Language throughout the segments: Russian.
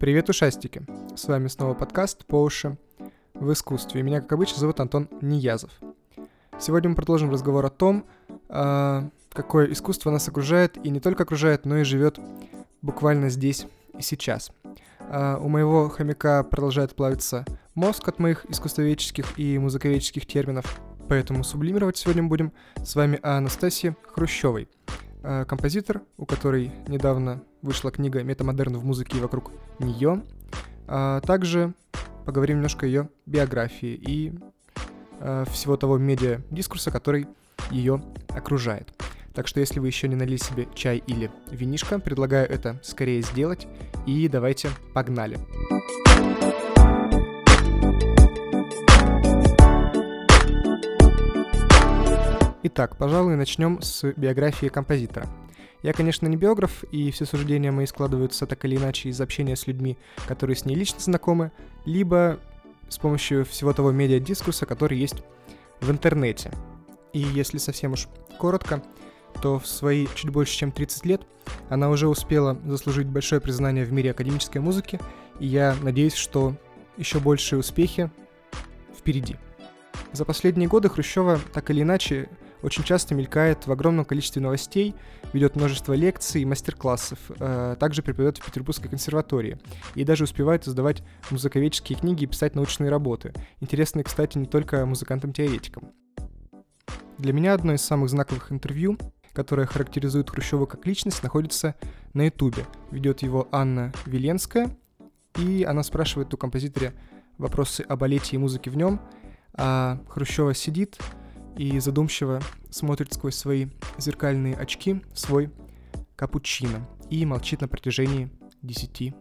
Привет, ушастики! С вами снова подкаст «По уши в искусстве». Меня, как обычно, зовут Антон Ниязов. Сегодня мы продолжим разговор о том, какое искусство нас окружает, и не только окружает, но и живет буквально здесь и сейчас. У моего хомяка продолжает плавиться мозг от моих искусствоведческих и музыковедческих терминов, поэтому сублимировать сегодня мы будем с вами о Анастасии Хрущевой, композитор, у которой недавно вышла книга «Метамодерн в музыке вокруг нее». Также поговорим немножко о ее биографии и всего того медиадискурса, который ее окружает. Так что, если вы еще не налили себе чай или винишко, предлагаю это скорее сделать. И давайте погнали! Итак, пожалуй, начнем с биографии композитора. Я, конечно, не биограф, и все суждения мои складываются так или иначе из общения с людьми, которые с ней лично знакомы, либо с помощью всего того медиадискурса, который есть в интернете. И если совсем уж коротко, то в свои чуть больше чем 30 лет она уже успела заслужить большое признание в мире академической музыки, и я надеюсь, что еще большие успехи впереди. За последние годы Хрущева, так или иначе, очень часто мелькает в огромном количестве новостей, ведет множество лекций и мастер-классов, также преподает в Петербургской консерватории и даже успевает издавать музыковедческие книги и писать научные работы, интересные, кстати, не только музыкантам-теоретикам. Для меня одно из самых знаковых интервью, которое характеризует Хрущеву как личность, находится на Ютубе. Ведет его Анна Виленская, и она спрашивает у композитора вопросы о балете и музыке в нем, а Хрущева сидит и задумчиво смотрит сквозь свои зеркальные очки свой капучино и молчит на протяжении 10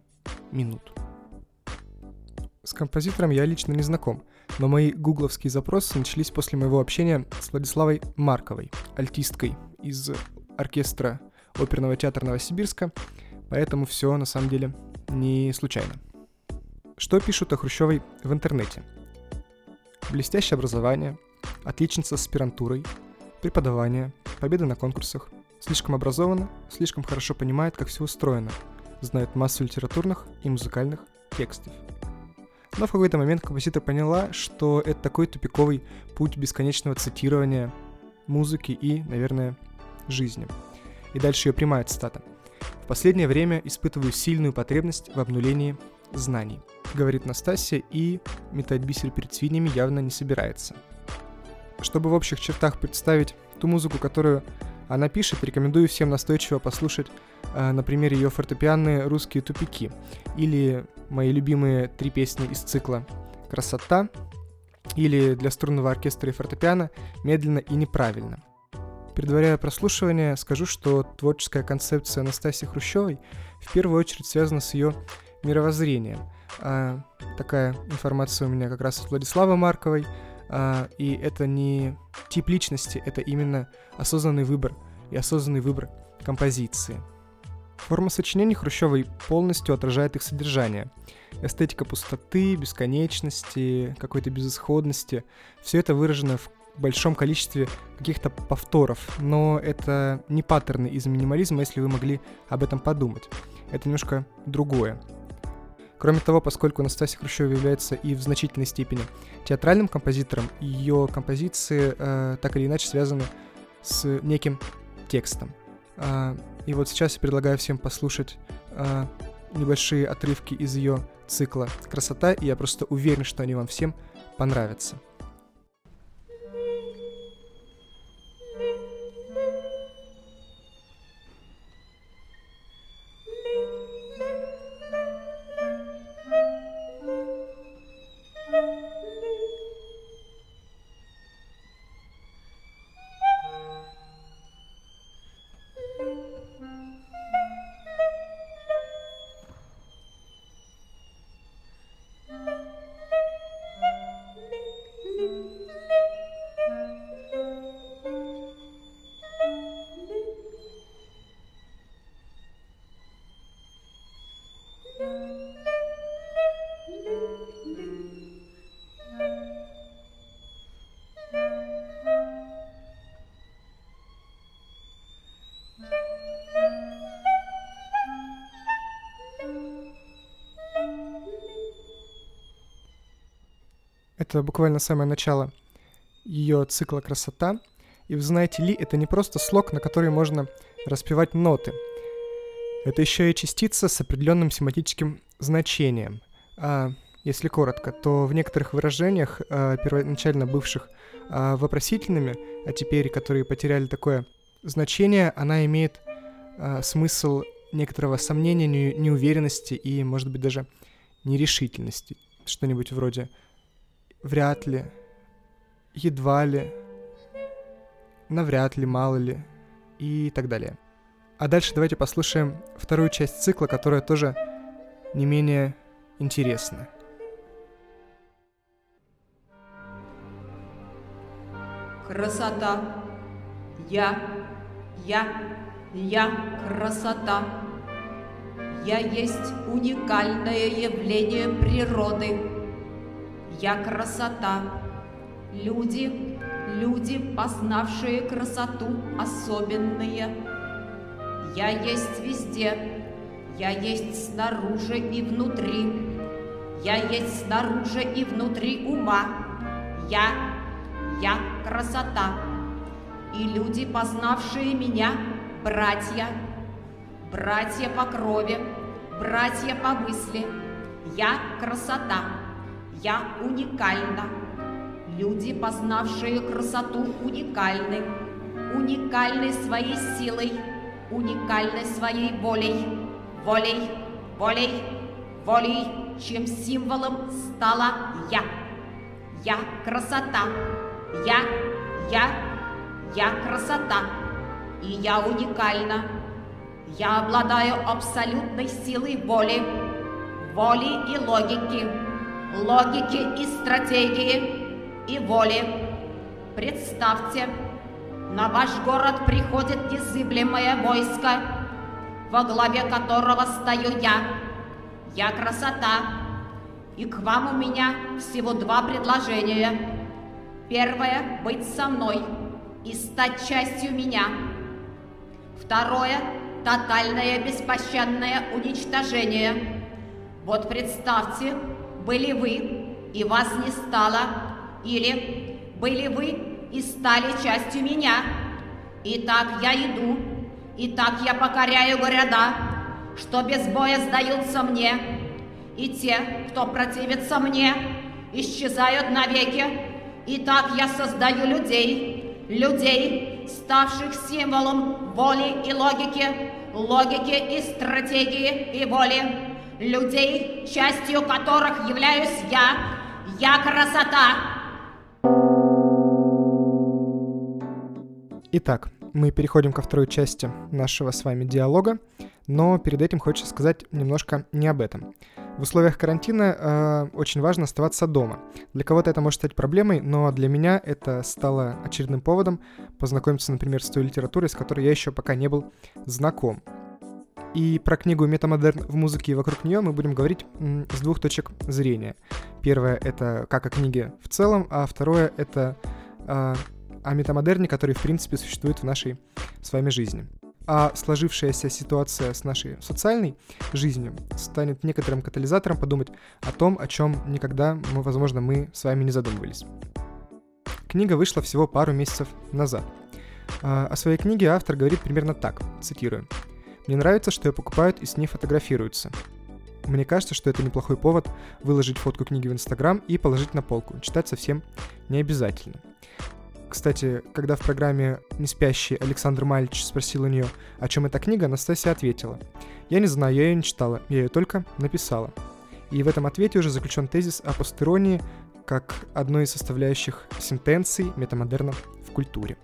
минут. С композитором я лично не знаком, но мои гугловские запросы начались после моего общения с Владиславой Марковой, альтисткой из оркестра оперного театра Новосибирска, поэтому все на самом деле не случайно. Что пишут о Хрущевой в интернете? Блестящее образование, отличница с аспирантурой, преподавание, победы на конкурсах, слишком образована, слишком хорошо понимает, как все устроено, знает массу литературных и музыкальных текстов. Но в какой-то момент композитор поняла, что это такой тупиковый путь бесконечного цитирования музыки и, наверное, жизни. И дальше ее прямая цитата. «В последнее время испытываю сильную потребность в обнулении знаний», говорит Настасья, и метать бисер перед свиньями явно не собирается. Чтобы в общих чертах представить ту музыку, которую она пишет, рекомендую всем настойчиво послушать, например, ее фортепианные «Русские тупики» или мои любимые 3 песни из цикла «Красота» или для струнного оркестра и фортепиано «Медленно и неправильно». Предваряя прослушивание, скажу, что творческая концепция Анастасии Хрущевой в первую очередь связана с ее мировоззрением. Такая информация у меня как раз от Владиславы Марковой, и это не тип личности, это именно осознанный выбор и осознанный выбор композиции. Форма сочинений Хрущевой полностью отражает их содержание. Эстетика пустоты, бесконечности, какой-то безысходности — все это выражено в большом количестве каких-то повторов, но это не паттерны из минимализма, если вы могли об этом подумать. Это немножко другое. Кроме того, поскольку Анастасия Хрущева является и в значительной степени театральным композитором, ее композиции так или иначе связаны с неким текстом. И вот сейчас я предлагаю всем послушать небольшие отрывки из ее цикла «Красота», и я просто уверен, что они вам всем понравятся. Это буквально самое начало ее цикла «Красота». И вы знаете ли, это не просто слог, на который можно распевать ноты. Это еще и частица с определенным семантическим значением. Если коротко, то в некоторых выражениях, первоначально бывших вопросительными, а теперь которые потеряли такое значение, она имеет смысл некоторого сомнения, неуверенности и, может быть, даже нерешительности. Что-нибудь вроде «вряд ли», «едва ли», «навряд ли», «мало ли» и так далее. А дальше давайте послушаем вторую часть цикла, которая тоже не менее интересна. Красота. Я красота. Я есть уникальное явление природы. Я красота. Люди, познавшие красоту, особенные. Я есть везде. Я есть снаружи и внутри. Я есть снаружи и внутри ума. Я красота. И люди, познавшие меня, братья по крови, братья по мысли. Я красота. Я уникальна. Люди, познавшие красоту, уникальны своей силой, уникальны своей волей, чем символом стала я. Я красота. Я красота. И я уникальна. Я обладаю абсолютной силой воли и логики и стратегии, и воли. Представьте, на ваш город приходит незыблемое войско, во главе которого стою я. Я красота. И к вам у меня всего два предложения. Первое — быть со мной и стать частью меня. Второе — тотальное беспощадное уничтожение. Вот представьте, были вы, и вас не стало, или были вы и стали частью меня. И так я иду, и так я покоряю города, что без боя сдаются мне, и те, кто противится мне, исчезают навеки. И так я создаю людей, ставших символом воли и логики и стратегии и воли, людей, частью которых являюсь я красота. Итак, мы переходим ко второй части нашего с вами диалога, но перед этим хочется сказать немножко не об этом. В условиях карантина очень важно оставаться дома. Для кого-то это может стать проблемой, но для меня это стало очередным поводом познакомиться, например, с той литературой, с которой я еще пока не был знаком. И про книгу «Метамодерн в музыке вокруг нее» мы будем говорить с двух точек зрения. Первое — это как о книге в целом, а второе — это о метамодерне, который, в принципе, существует в нашей с вами жизни. А сложившаяся ситуация с нашей социальной жизнью станет некоторым катализатором подумать о том, о чем никогда, возможно, мы с вами не задумывались. Книга вышла всего пару месяцев назад. О своей книге автор говорит примерно так, цитирую. «Мне нравится, что ее покупают и с ней фотографируются. Мне кажется, что это неплохой повод выложить фотку книги в Инстаграм и положить на полку. Читать совсем не обязательно». Кстати, когда в программе «Неспящий» Александр Малевич спросил у нее, о чем эта книга, Анастасия ответила: «Я не знаю, я ее не читала, я ее только написала». И в этом ответе уже заключен тезис о постеронии как одной из составляющих сентенций метамодерна в культуре.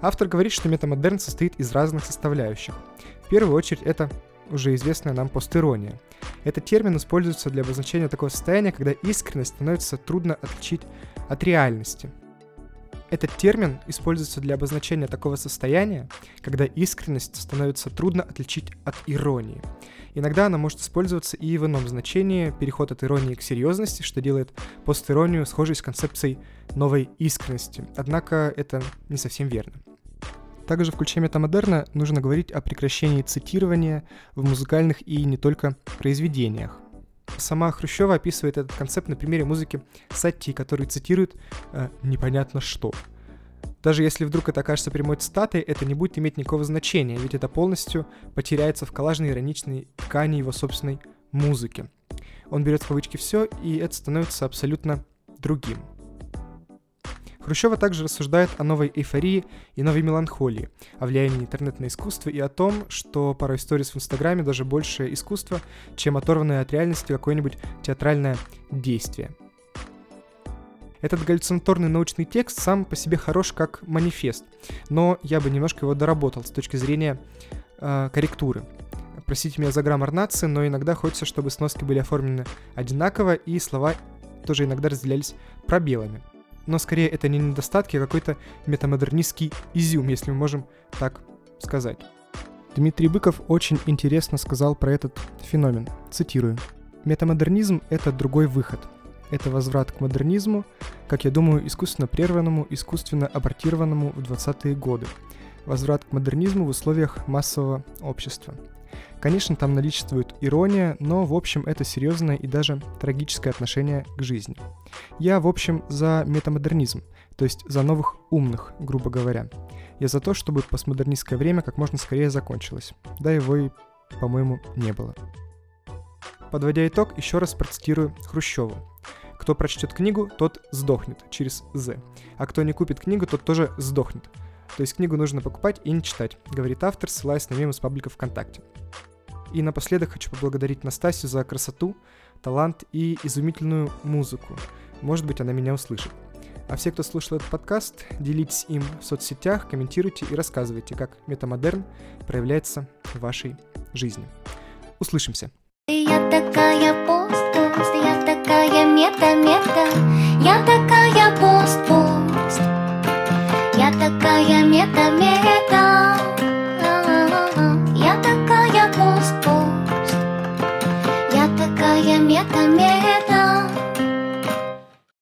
Автор говорит, что метамодерн состоит из разных составляющих. В первую очередь это уже известная нам постерония. Этот термин используется для обозначения такого состояния, когда искренность становится трудно отличить от реальности. Этот термин используется для обозначения такого состояния, когда искренность становится трудно отличить от иронии. Иногда она может использоваться и в ином значении, переход от иронии к серьезности, что делает постиронию схожей с концепцией новой искренности. Однако это не совсем верно. Также в ключе метамодерна нужно говорить о прекращении цитирования в музыкальных и не только произведениях. Сама Хрущева описывает этот концепт на примере музыки Сати, который цитирует непонятно что. Даже если вдруг это окажется прямой цитатой, это не будет иметь никакого значения, ведь это полностью потеряется в коллажной ироничной ткани его собственной музыки. Он берет в кавычки все, и это становится абсолютно другим. Хрущева также рассуждает о новой эйфории и новой меланхолии, о влиянии интернета на искусство и о том, что пара историй в Инстаграме даже больше искусства, чем оторванное от реальности какое-нибудь театральное действие. Этот галлюцинаторный научный текст сам по себе хорош как манифест, но я бы немножко его доработал с точки зрения корректуры. Простите меня за граммар нации, но иногда хочется, чтобы сноски были оформлены одинаково и слова тоже иногда разделялись пробелами. Но скорее это не недостатки, а какой-то метамодернистский изюм, если мы можем так сказать. Дмитрий Быков очень интересно сказал про этот феномен. Цитирую. «Метамодернизм — это другой выход. Это возврат к модернизму, как я думаю, искусственно прерванному, искусственно абортированному в 20-е годы. Возврат к модернизму в условиях массового общества». Конечно, там наличествует ирония, но, в общем, это серьезное и даже трагическое отношение к жизни. Я, в общем, за метамодернизм, то есть за новых умных, грубо говоря. Я за то, чтобы постмодернистское время как можно скорее закончилось. Да, его и, по-моему, не было. Подводя итог, еще раз процитирую Хрущеву. «Кто прочтет книгу, тот сдохнет» через «з», а кто не купит книгу, тот тоже сдохнет. То есть книгу нужно покупать и не читать, говорит автор, ссылаясь на мем из паблика ВКонтакте. И напоследок хочу поблагодарить Анастасию за красоту, талант и изумительную музыку. Может быть, она меня услышит. А все, кто слушал этот подкаст, делитесь им в соцсетях, комментируйте и рассказывайте, как метамодерн проявляется в вашей жизни. Услышимся. Я такая пост-пост, я такая мета-мета, я такая пост-пост. Я такая мета-мета.